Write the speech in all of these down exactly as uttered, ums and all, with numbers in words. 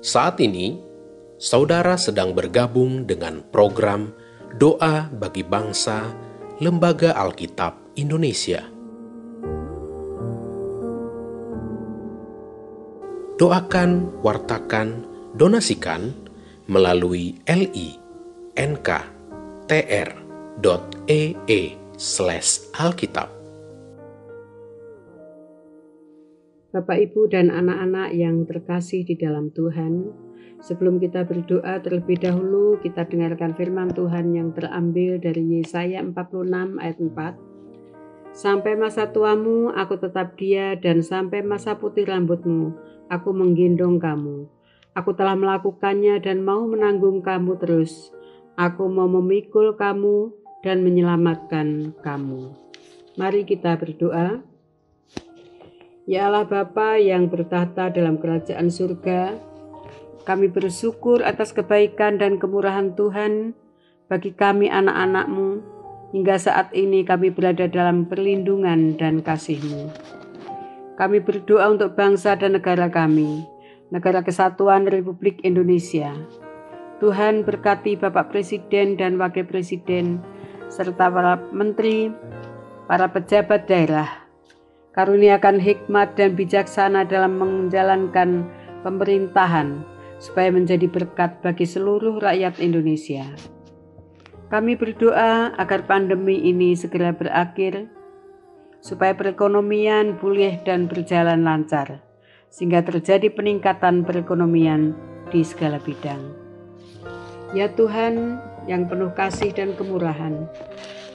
Saat ini, saudara sedang bergabung dengan program Doa Bagi Bangsa Lembaga Alkitab Indonesia. Doakan, wartakan, donasikan melalui linktr.ee/alkitab. Bapak, Ibu, dan anak-anak yang terkasih di dalam Tuhan, sebelum kita berdoa terlebih dahulu kita dengarkan firman Tuhan yang terambil dari Yesaya empat puluh enam ayat empat. Sampai masa tuamu aku tetap dia, dan sampai masa putih rambutmu aku menggendong kamu. Aku telah melakukannya dan mau menanggung kamu terus. Aku mau memikul kamu dan menyelamatkan kamu. Mari kita berdoa. Ya Allah Bapa yang bertahta dalam kerajaan surga, kami bersyukur atas kebaikan dan kemurahan Tuhan bagi kami anak-anak-Mu. Hingga saat ini kami berada dalam perlindungan dan kasih-Mu. Kami berdoa untuk bangsa dan negara kami, Negara Kesatuan Republik Indonesia. Tuhan, berkati Bapak Presiden dan Wakil Presiden, serta para menteri, para pejabat daerah. Karuniakan hikmat dan bijaksana dalam menjalankan pemerintahan, supaya menjadi berkat bagi seluruh rakyat Indonesia. Kami berdoa agar pandemi ini segera berakhir, supaya perekonomian pulih dan berjalan lancar, sehingga terjadi peningkatan perekonomian di segala bidang. Ya Tuhan yang penuh kasih dan kemurahan,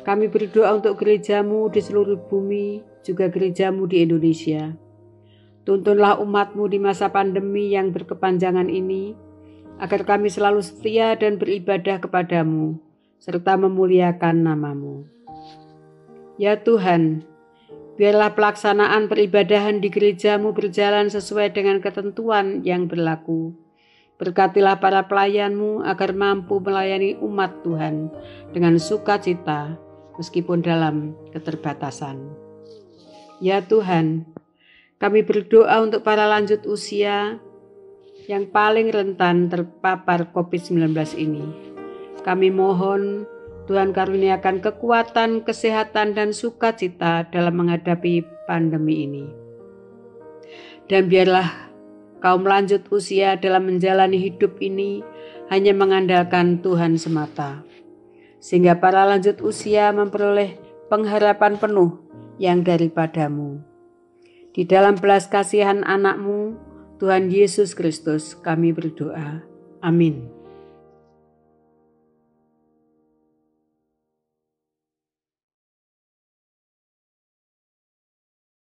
kami berdoa untuk gerejamu di seluruh bumi, juga gerejamu di Indonesia. Tuntunlah umatmu di masa pandemi yang berkepanjangan ini, agar kami selalu setia dan beribadah kepadamu, serta memuliakan namamu. Ya Tuhan, biarlah pelaksanaan peribadahan di gerejamu berjalan sesuai dengan ketentuan yang berlaku. Berkatilah para pelayanmu agar mampu melayani umat Tuhan dengan sukacita, meskipun dalam keterbatasan. Ya Tuhan, kami berdoa untuk para lanjut usia yang paling rentan terpapar covid sembilan belas ini. Kami mohon Tuhan karuniakan kekuatan, kesehatan, dan sukacita dalam menghadapi pandemi ini. Dan biarlah kaum lanjut usia dalam menjalani hidup ini hanya mengandalkan Tuhan semata, sehingga para lanjut usia memperoleh pengharapan penuh yang daripadamu. Di dalam belas kasihan anak-Mu, Tuhan Yesus Kristus, kami berdoa. Amin.